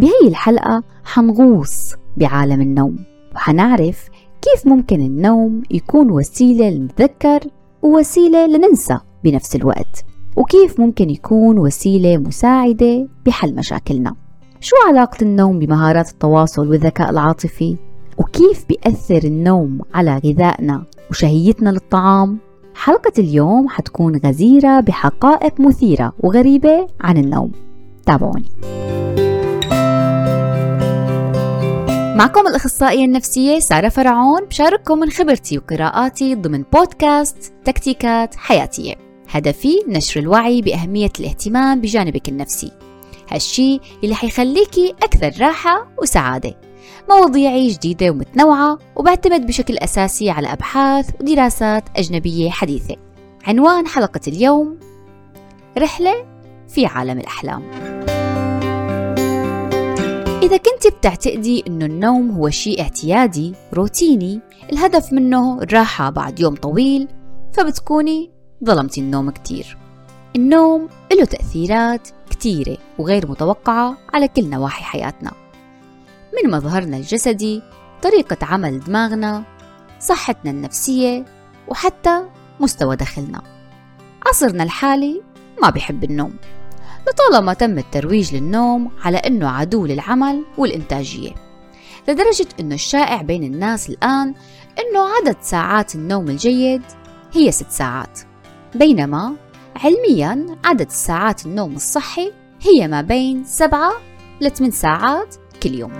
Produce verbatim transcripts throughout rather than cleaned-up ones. بهي الحلقة حنغوص بعالم النوم وحنعرف كيف ممكن النوم يكون وسيلة لنتذكر ووسيلة لننسى بنفس الوقت، وكيف ممكن يكون وسيلة مساعدة بحل مشاكلنا. شو علاقة النوم بمهارات التواصل والذكاء العاطفي؟ وكيف بيأثر النوم على غذائنا وشهيتنا للطعام؟ حلقة اليوم حتكون غزيرة بحقائق مثيرة وغريبة عن النوم. تابعوني. معكم الأخصائية النفسية سارة فرعون، بشارككم من خبرتي وقراءاتي ضمن بودكاست تكتيكات حياتية، هدفي نشر الوعي بأهمية الاهتمام بجانبك النفسي، هالشي اللي حيخليكي أكثر راحة وسعادة. مواضيعي جديدة ومتنوعة وبعتمد بشكل أساسي على أبحاث ودراسات أجنبية حديثة. عنوان حلقة اليوم: رحلة في عالم الأحلام. إذا كنت بتعتقدي أنه النوم هو شيء اعتيادي روتيني الهدف منه الراحة بعد يوم طويل، فبتكوني ظلمتي النوم كتير. النوم له تأثيرات كتيرة وغير متوقعة على كل نواحي حياتنا، من مظهرنا الجسدي، طريقة عمل دماغنا، صحتنا النفسية، وحتى مستوى دخلنا. عصرنا الحالي ما بيحب النوم، لطالما تم الترويج للنوم على أنه عدو للعمل والإنتاجية، لدرجة أنه الشائع بين الناس الآن أنه عدد ساعات النوم الجيد هي ست ساعات، بينما علمياً عدد ساعات النوم الصحي هي ما بين سبعة إلى ثمان ساعات كل يوم.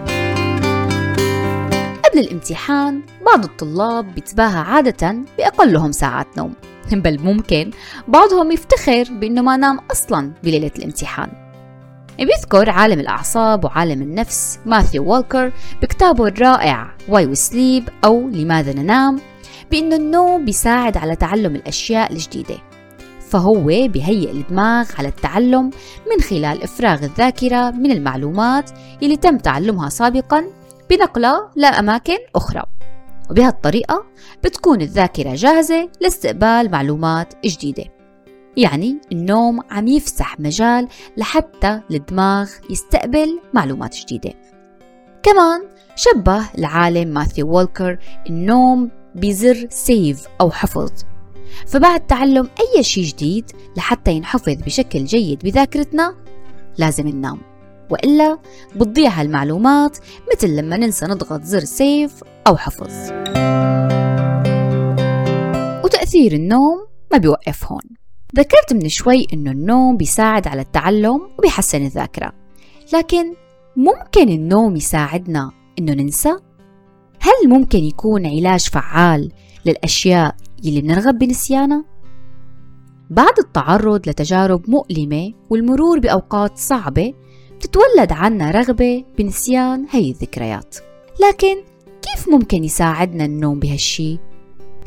قبل الامتحان بعض الطلاب بيتباهى عادة بأقلهم ساعات نوم، بل ممكن بعضهم يفتخر بأنه ما نام أصلاً بليلة الامتحان. بيذكر عالم الأعصاب وعالم النفس ماثيو وولكر بكتابه الرائع Why We Sleep أو لماذا ننام بأنه النوم بيساعد على تعلم الأشياء الجديدة، فهو بيهيئ الدماغ على التعلم من خلال إفراغ الذاكرة من المعلومات اللي تم تعلمها سابقاً بنقلها لأماكن أخرى، وبهالطريقة بتكون الذاكرة جاهزة لاستقبال معلومات جديدة. يعني النوم عم يفسح مجال لحتى الدماغ يستقبل معلومات جديدة. كمان شبه العالم ماثيو وولكر النوم بزر سيف أو حفظ، فبعد تعلم أي شيء جديد لحتى ينحفظ بشكل جيد بذاكرتنا لازم ننام، وإلا بتضيع هالمعلومات مثل لما ننسى نضغط زر سيف أو حفظ. وتأثير النوم ما بيوقف هون. ذكرت من شوي إنه النوم بيساعد على التعلم وبيحسن الذاكرة، لكن ممكن النوم يساعدنا إنه ننسى؟ هل ممكن يكون علاج فعال للأشياء اللي بنرغب بنسيانها؟ بعد التعرض لتجارب مؤلمة والمرور بأوقات صعبة بتتولد عنا رغبة بنسيان هاي الذكريات، لكن كيف ممكن يساعدنا النوم بهالشي؟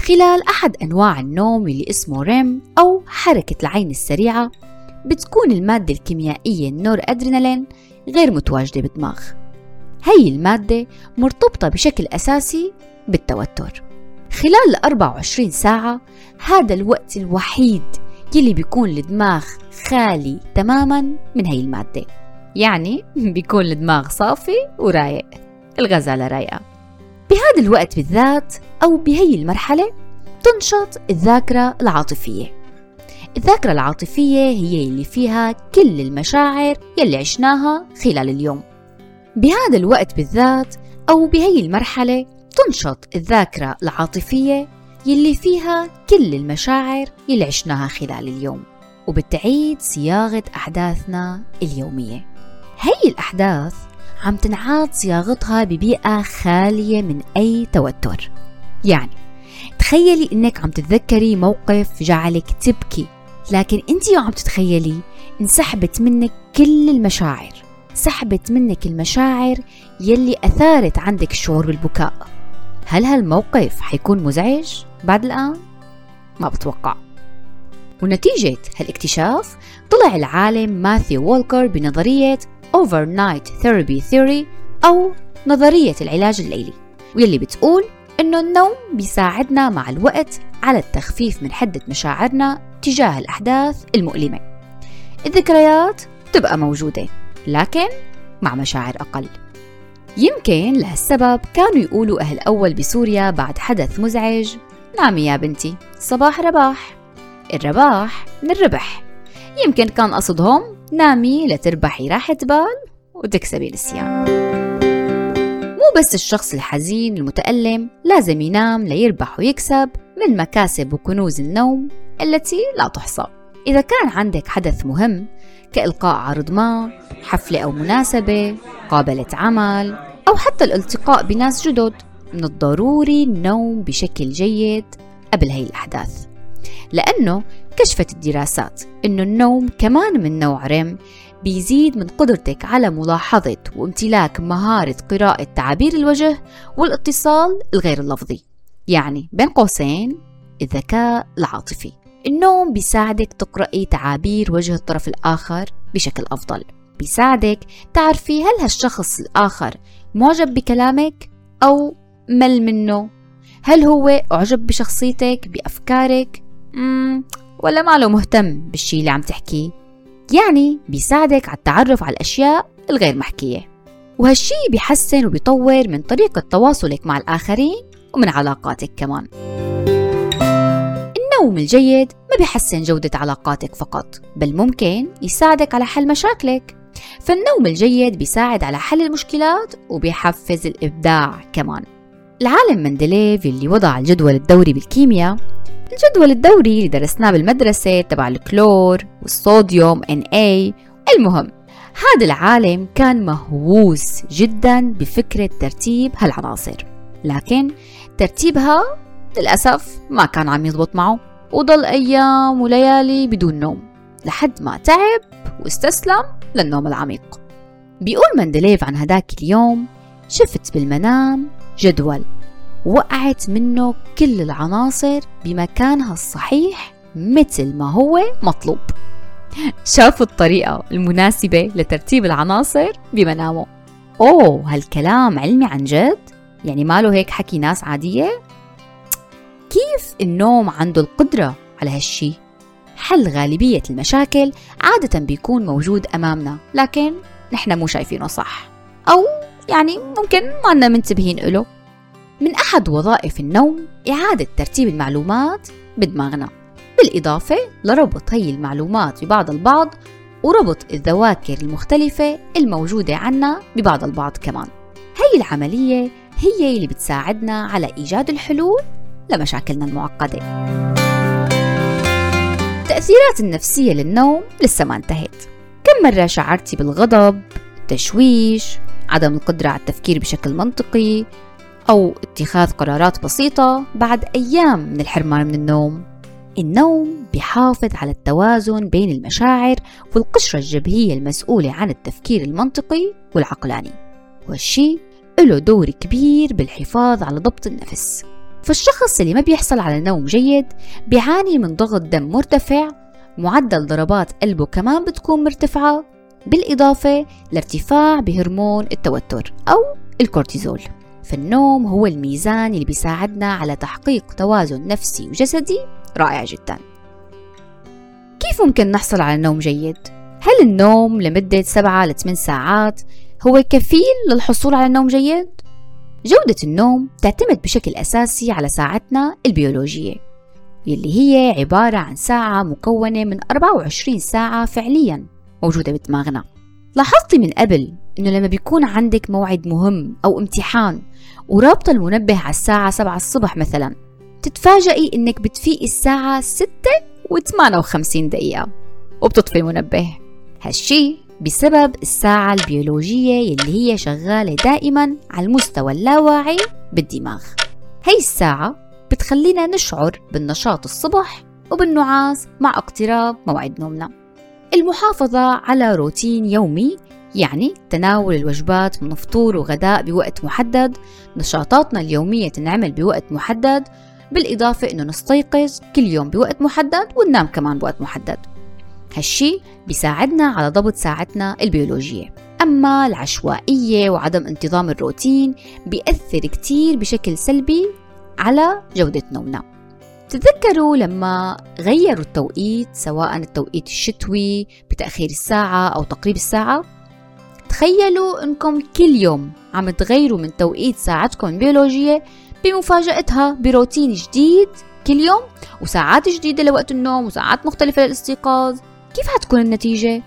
خلال أحد أنواع النوم اللي اسمه ريم أو حركة العين السريعة بتكون المادة الكيميائية النور أدرينالين غير متواجدة بالدماغ. هاي المادة مرتبطة بشكل أساسي بالتوتر. خلال أربعة وعشرين ساعة هذا الوقت الوحيد يلي بيكون الدماغ خالي تماماً من هاي المادة، يعني بيكون الدماغ صافي ورايق، الغزالة رايقة. بهذا الوقت بالذات أو بهي المرحلة تنشط الذاكرة العاطفية. الذاكرة العاطفية هي اللي فيها كل المشاعر يلي عشناها خلال اليوم. بهذا الوقت بالذات أو بهي المرحلة تنشط الذاكرة العاطفية يلي فيها كل المشاعر يلي عشناها خلال اليوم، وبتعيد صياغة أحداثنا اليومية. هي الأحداث عم تنعاد صياغتها ببيئة خالية من أي توتر. يعني تخيلي إنك عم تتذكري موقف جعلك تبكي، لكن أنتي عم تتخيلي انسحبت منك كل المشاعر، سحبت منك المشاعر يلي أثارت عندك الشعور بالبكاء. هل هالموقف حيكون مزعج بعد الآن؟ ما بتوقع. ونتيجة هالاكتشاف طلع العالم ماثيو وولكر بنظرية Overnight Therapy Theory أو نظرية العلاج الليلي، واللي بتقول إنه النوم بيساعدنا مع الوقت على التخفيف من حدة مشاعرنا تجاه الأحداث المؤلمة. الذكريات تبقى موجودة لكن مع مشاعر أقل. يمكن لهالسبب كانوا يقولوا أهل أول بسوريا بعد حدث مزعج: نامي يا بنتي، صباح رباح، الرباح من الربح. يمكن كان قصدهم نامي لتربحي راحة بال وتكسبي النسيان. مو بس الشخص الحزين المتألم لازم ينام ليربح ويكسب من مكاسب وكنوز النوم التي لا تحصى. إذا كان عندك حدث مهم كإلقاء عرض ما، حفلة أو مناسبة، مقابلة عمل، أو حتى الالتقاء بناس جدد، من الضروري النوم بشكل جيد قبل هاي الأحداث، لأنه كشفت الدراسات أنه النوم كمان من نوع ريم بيزيد من قدرتك على ملاحظة وامتلاك مهارة قراءة تعابير الوجه والاتصال الغير اللفظي، يعني بين قوسين الذكاء العاطفي. النوم بيساعدك تقرأي تعابير وجه الطرف الآخر بشكل أفضل، بيساعدك تعرفي هل هالشخص الآخر معجب بكلامك أو مل منه، هل هو أعجب بشخصيتك بأفكارك مم. ولا ما له مهتم بالشي اللي عم تحكيه. يعني بيساعدك على التعرف على الأشياء الغير محكية، وهالشي بيحسن وبيطور من طريقة تواصلك مع الآخرين ومن علاقاتك كمان. النوم الجيد ما بيحسن جودة علاقاتك فقط، بل ممكن يساعدك على حل مشاكلك. فالنوم الجيد بيساعد على حل المشكلات وبيحفز الإبداع كمان. العالم مندليف اللي وضع الجدول الدوري بالكيمياء، الجدول الدوري اللي درسناه بالمدرسة تبع الكلور والصوديوم إن إيه، المهم هذا العالم كان مهووس جدا بفكرة ترتيب هالعناصر، لكن ترتيبها للأسف ما كان عم يضبط معه، وضل أيام وليالي بدون نوم لحد ما تعب واستسلم للنوم العميق. بيقول مندليف عن هداك اليوم: شفت بالمنام جدول وقعت منه كل العناصر بمكانها الصحيح مثل ما هو مطلوب. شافوا الطريقة المناسبة لترتيب العناصر بمنامه. أوه، هالكلام علمي عن جد؟ يعني ما له هيك حكي ناس عادية؟ كيف النوم عنده القدرة على هالشي؟ حل غالبية المشاكل عادة بيكون موجود أمامنا، لكن نحن مو شايفينه صح، أو يعني ممكن ما لنا منتبهين له. من أحد وظائف النوم إعادة ترتيب المعلومات بدماغنا، بالإضافة لربط هي المعلومات ببعض البعض وربط الذواكر المختلفة الموجودة عنا ببعض البعض كمان. هي العملية هي اللي بتساعدنا على إيجاد الحلول لمشاكلنا المعقدة. التأثيرات النفسية للنوم لسه ما انتهت. كم مرة شعرتي بالغضب، التشويش، عدم القدرة على التفكير بشكل منطقي، أو اتخاذ قرارات بسيطة بعد أيام من الحرمان من النوم؟ النوم بيحافظ على التوازن بين المشاعر والقشرة الجبهية المسؤولة عن التفكير المنطقي والعقلاني، والشي له دور كبير بالحفاظ على ضبط النفس. فالشخص اللي ما بيحصل على نوم جيد بيعاني من ضغط دم مرتفع، معدل ضربات قلبه كمان بتكون مرتفعة، بالإضافة لارتفاع بهرمون التوتر أو الكورتيزول. فالنوم هو الميزان اللي بيساعدنا على تحقيق توازن نفسي وجسدي رائع جدا. كيف ممكن نحصل على نوم جيد؟ هل النوم لمدة سبعة إلى ثمانية ساعات هو كفيل للحصول على نوم جيد؟ جودة النوم تعتمد بشكل أساسي على ساعتنا البيولوجية، اللي هي عبارة عن ساعة مكونة من أربعة وعشرين ساعة فعليا موجودة بدماغنا. لاحظتي من قبل إنه لما بيكون عندك موعد مهم أو امتحان ورابطة المنبه على الساعة سبعة الصبح مثلا، تتفاجئي إنك بتفيقي الساعة ستة وثمانية وخمسين دقيقة وبتطفي المنبه. هالشي بسبب الساعة البيولوجية اللي هي شغالة دائما على المستوى اللاواعي بالدماغ. هاي الساعة بتخلينا نشعر بالنشاط الصبح وبالنعاس مع اقتراب موعد نومنا. المحافظة على روتين يومي، يعني تناول الوجبات من فطور وغداء بوقت محدد، نشاطاتنا اليومية تنعمل بوقت محدد، بالإضافة إنه نستيقظ كل يوم بوقت محدد وننام كمان بوقت محدد. هالشي بيساعدنا على ضبط ساعتنا البيولوجية. أما العشوائية وعدم انتظام الروتين بيأثر كتير بشكل سلبي على جودة نومنا. تتذكروا لما غيروا التوقيت، سواء التوقيت الشتوي بتأخير الساعة أو تقريب الساعة؟ تخيلوا انكم كل يوم عم تغيروا من توقيت ساعتكم البيولوجية بمفاجأتها بروتين جديد كل يوم وساعات جديدة لوقت النوم وساعات مختلفة للاستيقاظ. كيف حتكون النتيجة؟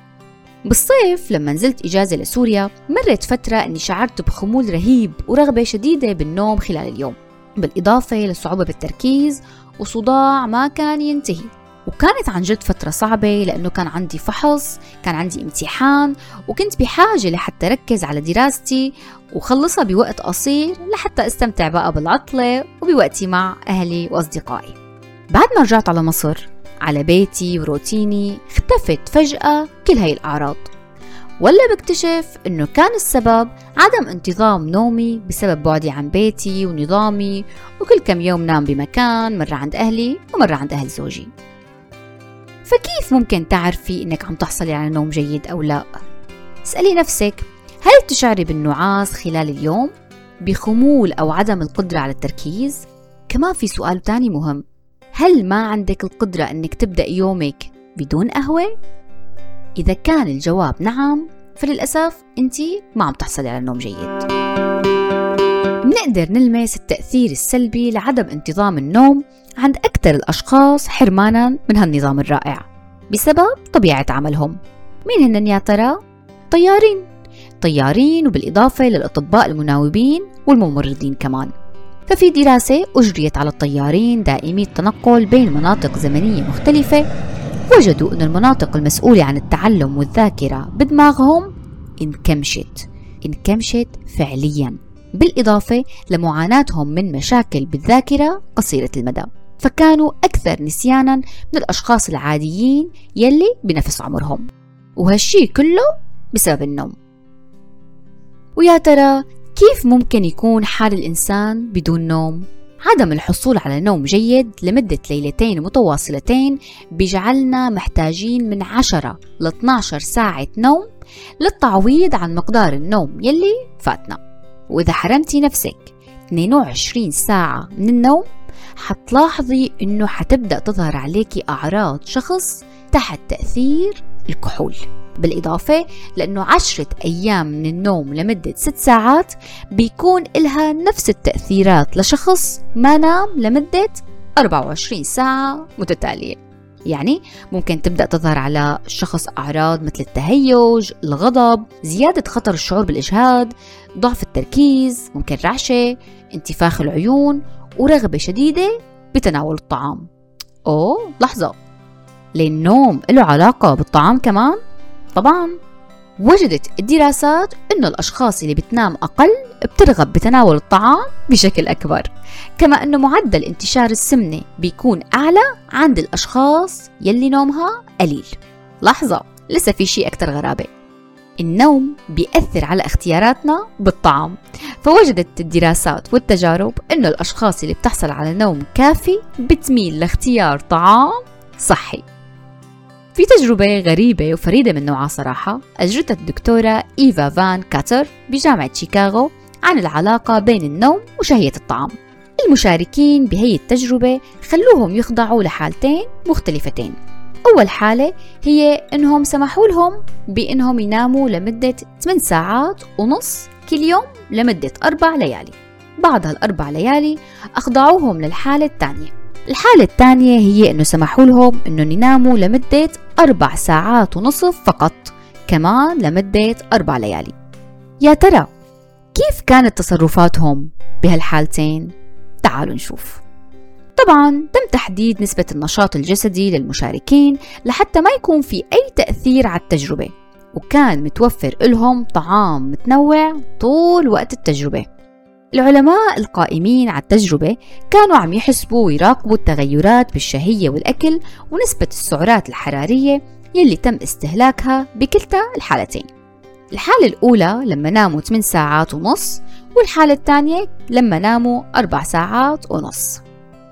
بالصيف لما نزلت إجازة لسوريا مرت فترة أني شعرت بخمول رهيب ورغبة شديدة بالنوم خلال اليوم، بالإضافة للصعوبة بالتركيز وصداع ما كان ينتهي. وكانت عن جد فترة صعبة لأنه كان عندي فحص، كان عندي امتحان، وكنت بحاجة لحتى ركز على دراستي وخلصها بوقت قصير لحتى استمتع بقى بالعطلة وبوقتي مع أهلي وأصدقائي. بعد ما رجعت على مصر على بيتي وروتيني اختفت فجأة كل هاي الأعراض، ولا بكتشف أنه كان السبب عدم انتظام نومي بسبب بعدي عن بيتي ونظامي، وكل كم يوم نام بمكان، مرة عند أهلي ومرة عند أهل زوجي. فكيف ممكن تعرفي أنك عم تحصلي على نوم جيد أو لا؟ اسألي نفسك، هل تشعري بالنعاس خلال اليوم؟ بخمول أو عدم القدرة على التركيز؟ كمان في سؤال تاني مهم، هل ما عندك القدرة أنك تبدأ يومك بدون قهوة؟ إذا كان الجواب نعم فللأسف أنت ما عم تحصلي على نوم جيد. بنقدر نلمس التأثير السلبي لعدم انتظام النوم عند أكثر الأشخاص حرماناً من هالنظام الرائع بسبب طبيعة عملهم. مين هنن يا ترى؟ طيارين طيارين وبالإضافة للأطباء المناوبين والممرضين كمان. ففي دراسة أجريت على الطيارين دائمي التنقل بين مناطق زمنية مختلفة، وجدوا أن المناطق المسؤولة عن التعلم والذاكرة بدماغهم انكمشت انكمشت فعلياً، بالإضافة لمعاناتهم من مشاكل بالذاكرة قصيرة المدى، فكانوا أكثر نسياناً من الأشخاص العاديين يلي بنفس عمرهم، وهالشي كله بسبب النوم. ويا ترى كيف ممكن يكون حال الإنسان بدون نوم؟ عدم الحصول على نوم جيد لمدة ليلتين متواصلتين بيجعلنا محتاجين من عشرة ل اثناشر ساعة نوم للتعويض عن مقدار النوم يلي فاتنا. وإذا حرمتي نفسك اثنين وعشرين ساعة من النوم حتلاحظي إنه حتبدأ تظهر عليكي أعراض شخص تحت تأثير الكحول، بالإضافة لأنه عشرة أيام من النوم لمدة ست ساعات بيكون إلها نفس التأثيرات لشخص ما نام لمدة أربعة وعشرين ساعة متتالية. يعني ممكن تبدأ تظهر على الشخص أعراض مثل التهيج، الغضب، زيادة خطر الشعور بالإجهاد، ضعف التركيز، ممكن رعشة، انتفاخ العيون، ورغبة شديدة بتناول الطعام. أوه لحظة، ليه النوم له علاقة بالطعام كمان؟ طبعاً وجدت الدراسات إنه الأشخاص اللي بتنام أقل بترغب بتناول الطعام بشكل أكبر، كما إنه معدل انتشار السمنة بيكون أعلى عند الأشخاص يلي نومها قليل. لحظة، لسه في شيء أكتر غرابة، النوم بيأثر على اختياراتنا بالطعام. فوجدت الدراسات والتجارب إنه الأشخاص اللي بتحصل على نوم كافي بتميل لاختيار طعام صحي. في تجربة غريبة وفريدة من نوعها صراحة أجرتها الدكتورة إيفا فان كاتر بجامعة شيكاغو عن العلاقة بين النوم وشهية الطعام. المشاركين بهي التجربة خلوهم يخضعوا لحالتين مختلفتين. أول حالة هي أنهم سمحوا لهم بأنهم يناموا لمدة ثماني ساعات ونص كل يوم لمدة أربع ليالي. بعد هالأربع ليالي أخضعوهم للحالة الثانية. الحالة الثانية هي أنه سمحوا لهم أنهم يناموا لمدة أربع ساعات ونصف فقط، كمان لمدة أربع ليالي. يا ترى كيف كانت تصرفاتهم بهالحالتين؟ تعالوا نشوف. طبعا تم تحديد نسبة النشاط الجسدي للمشاركين لحتى ما يكون في أي تأثير على التجربة، وكان متوفر لهم طعام متنوع طول وقت التجربة. العلماء القائمين على التجربة كانوا عم يحسبوا ويراقبوا التغيرات بالشهية والأكل ونسبة السعرات الحرارية يلي تم استهلاكها بكلتا الحالتين. الحالة الأولى لما ناموا ثماني ساعات ونص، والحالة الثانية لما ناموا أربع ساعات ونص.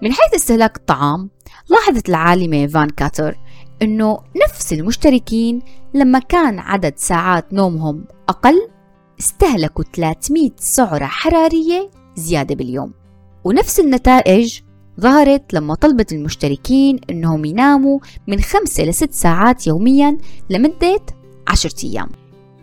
من حيث استهلاك الطعام لاحظت العالمة فان كاتر أنه نفس المشتركين لما كان عدد ساعات نومهم أقل استهلكوا ثلاثمية سعرة حرارية زيادة باليوم، ونفس النتائج ظهرت لما طلبت المشتركين أنهم يناموا من خمسة إلى ستة ساعات يومياً لمدة عشرة أيام.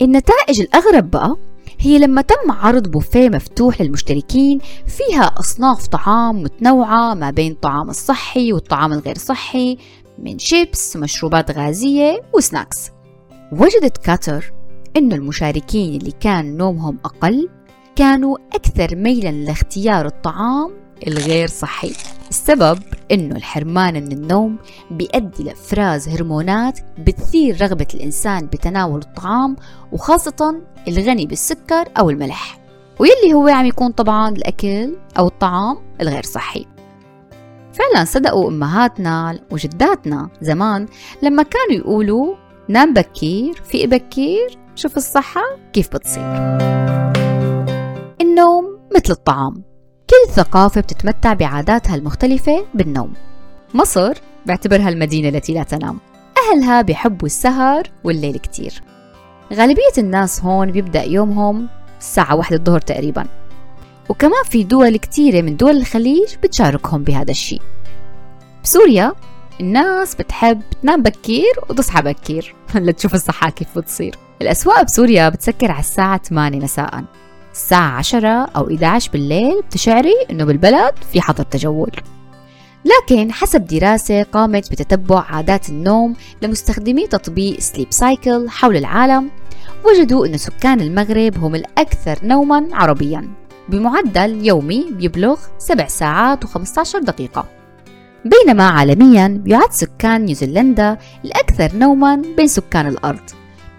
النتائج الأغرب بقى هي لما تم عرض بوفيه مفتوح للمشتركين فيها أصناف طعام متنوعة ما بين الطعام الصحي والطعام الغير صحي من شيبس ومشروبات غازية وسناكس. وجدت كاتر إنه المشاركين اللي كان نومهم أقل كانوا أكثر ميلاً لاختيار الطعام الغير صحي. السبب إنه الحرمان من النوم بيؤدي لإفراز هرمونات بتثير رغبة الإنسان بتناول الطعام وخاصة الغني بالسكر أو الملح، ويلي هو عم يكون طبعاً الأكل أو الطعام الغير صحي. فعلاً صدقوا أمهاتنا وجداتنا زمان لما كانوا يقولوا نام بكير فيق بكير، شوف الصحة كيف بتصير. النوم مثل الطعام، كل ثقافة بتتمتع بعاداتها المختلفة بالنوم. مصر بعتبرها المدينة التي لا تنام، أهلها بيحبوا السهر والليل كتير. غالبية الناس هون بيبدأ يومهم الساعة واحدة الظهر تقريباً، وكمان في دول كتيرة من دول الخليج بتشاركهم بهذا الشيء. بسوريا الناس بتحب تنام بكير وتصحى بكير لتشوف الصحة كيف بتصير. الأسواق بسوريا بتسكر على الساعة ثمانية مساءً، الساعة عشرة أو إحدى عشرة بالليل بتشعري إنه بالبلد في خطر تجول. لكن حسب دراسة قامت بتتبع عادات النوم لمستخدمي تطبيق سليب سايكل حول العالم، وجدوا إن سكان المغرب هم الأكثر نوماً عربياً، بمعدل يومي بيبلغ سبع ساعات وخمسة عشر دقيقة، بينما عالمياً يعد سكان نيوزيلندا الأكثر نوماً بين سكان الأرض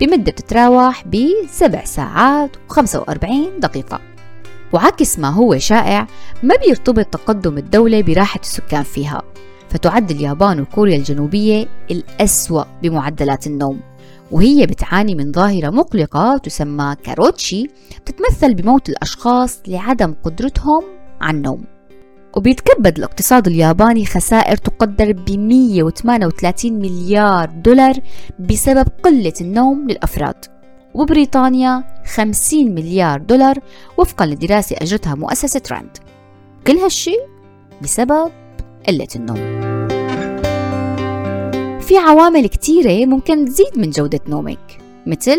بمدة تتراوح ب سبع ساعات وخمسة وأربعين دقيقة. وعكس ما هو شائع، ما بيرتبط تقدم الدولة براحة السكان فيها، فتعد اليابان وكوريا الجنوبية الأسوأ بمعدلات النوم، وهي بتعاني من ظاهرة مقلقة تسمى كاروتشي تتمثل بموت الأشخاص لعدم قدرتهم على النوم. وبيتكبد الاقتصاد الياباني خسائر تقدر ب مئة وثمانية وثلاثين مليار دولار بسبب قلة النوم للأفراد، وبريطانيا خمسين مليار دولار وفقا لدراسة أجرتها مؤسسة راند. كل هالشي بسبب قلة النوم. في عوامل كتيرة ممكن تزيد من جودة نومك، مثل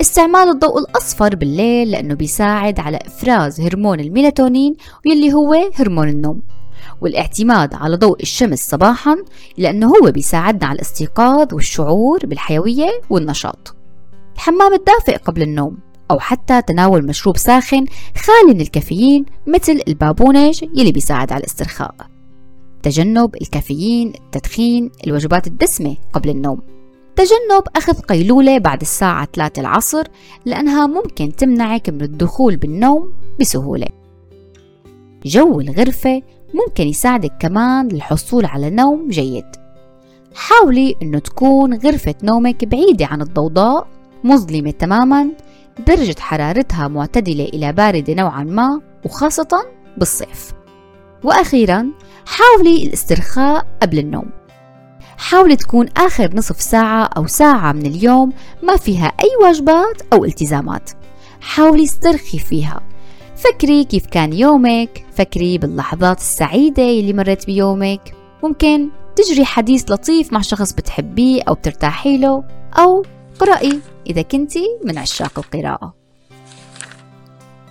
استعمال الضوء الأصفر بالليل لأنه بيساعد على إفراز هرمون الميلاتونين واللي هو هرمون النوم، والاعتماد على ضوء الشمس صباحاً لأنه هو بيساعدنا على الاستيقاظ والشعور بالحيوية والنشاط. الحمام الدافئ قبل النوم أو حتى تناول مشروب ساخن خالي من الكافيين مثل البابونج يلي بيساعد على الاسترخاء. تجنب الكافيين، التدخين، الوجبات الدسمة قبل النوم. تجنب أخذ قيلولة بعد الساعة ثلاثة العصر لأنها ممكن تمنعك من الدخول بالنوم بسهولة. جو الغرفة ممكن يساعدك كمان للحصول على نوم جيد. حاولي أنه تكون غرفة نومك بعيدة عن الضوضاء، مظلمة تماماً، درجة حرارتها معتدلة إلى باردة نوعاً ما وخاصة بالصيف. وأخيراً حاولي الاسترخاء قبل النوم. حاولي تكون آخر نصف ساعة أو ساعة من اليوم ما فيها أي واجبات أو التزامات، حاولي استرخي فيها. فكري كيف كان يومك، فكري باللحظات السعيدة اللي مرت بيومك، ممكن تجري حديث لطيف مع شخص بتحبيه أو بترتاحي له، أو قرأي إذا كنتي من عشاق القراءة.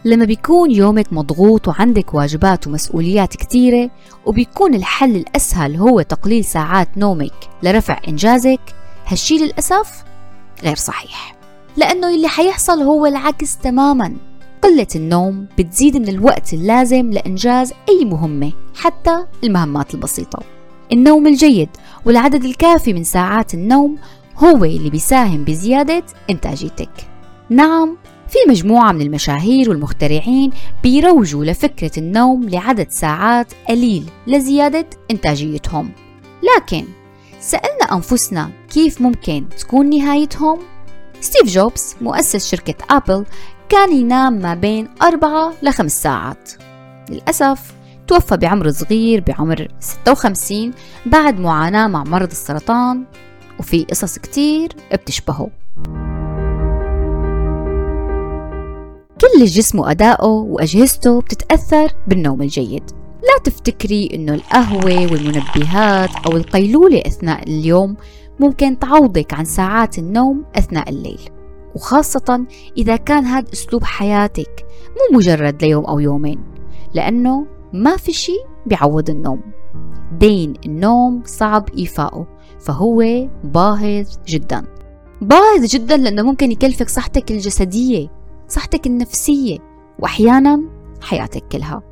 لما بيكون يومك مضغوط وعندك واجبات ومسؤوليات كتيرة وبيكون الحل الأسهل هو تقليل ساعات نومك لرفع إنجازك، هالشي للأسف غير صحيح، لأنه اللي حيحصل هو العكس تماماً. قلة النوم بتزيد من الوقت اللازم لإنجاز أي مهمة حتى المهمات البسيطة. النوم الجيد والعدد الكافي من ساعات النوم هو اللي بيساهم بزيادة إنتاجيتك. نعم، في مجموعة من المشاهير والمخترعين بيروجوا لفكرة النوم لعدد ساعات قليل لزيادة إنتاجيتهم، لكن سألنا أنفسنا كيف ممكن تكون نهايتهم؟ ستيف جوبز مؤسس شركة أبل كان ينام ما بين أربع إلى خمس ساعات، للأسف توفى بعمر صغير بعمر ستة وخمسين بعد معاناة مع مرض السرطان، وفي قصص كتير بتشبهه. كل الجسم وأدائه وأجهزته بتتأثر بالنوم الجيد. لا تفتكري إنه القهوة والمنبهات أو القيلولة أثناء اليوم ممكن تعوضك عن ساعات النوم أثناء الليل. وخاصة إذا كان هذا أسلوب حياتك مو مجرد ليوم أو يومين، لأنه ما في شيء بيعوض النوم. دين النوم صعب إيفاؤه، فهو باهظ جدا باهظ جدا لأنه ممكن يكلفك صحتك الجسدية، صحتك النفسية، وأحيانا حياتك كلها.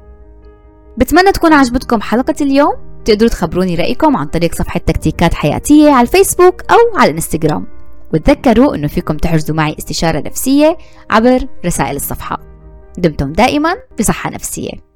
بتمنى تكون عجبتكم حلقة اليوم. تقدروا تخبروني رأيكم عن طريق صفحة تكتيكات حياتية على الفيسبوك أو على الانستغرام، وتذكروا أنه فيكم تحجزوا معي استشارة نفسية عبر رسائل الصفحة. دمتم دائما بصحة نفسية.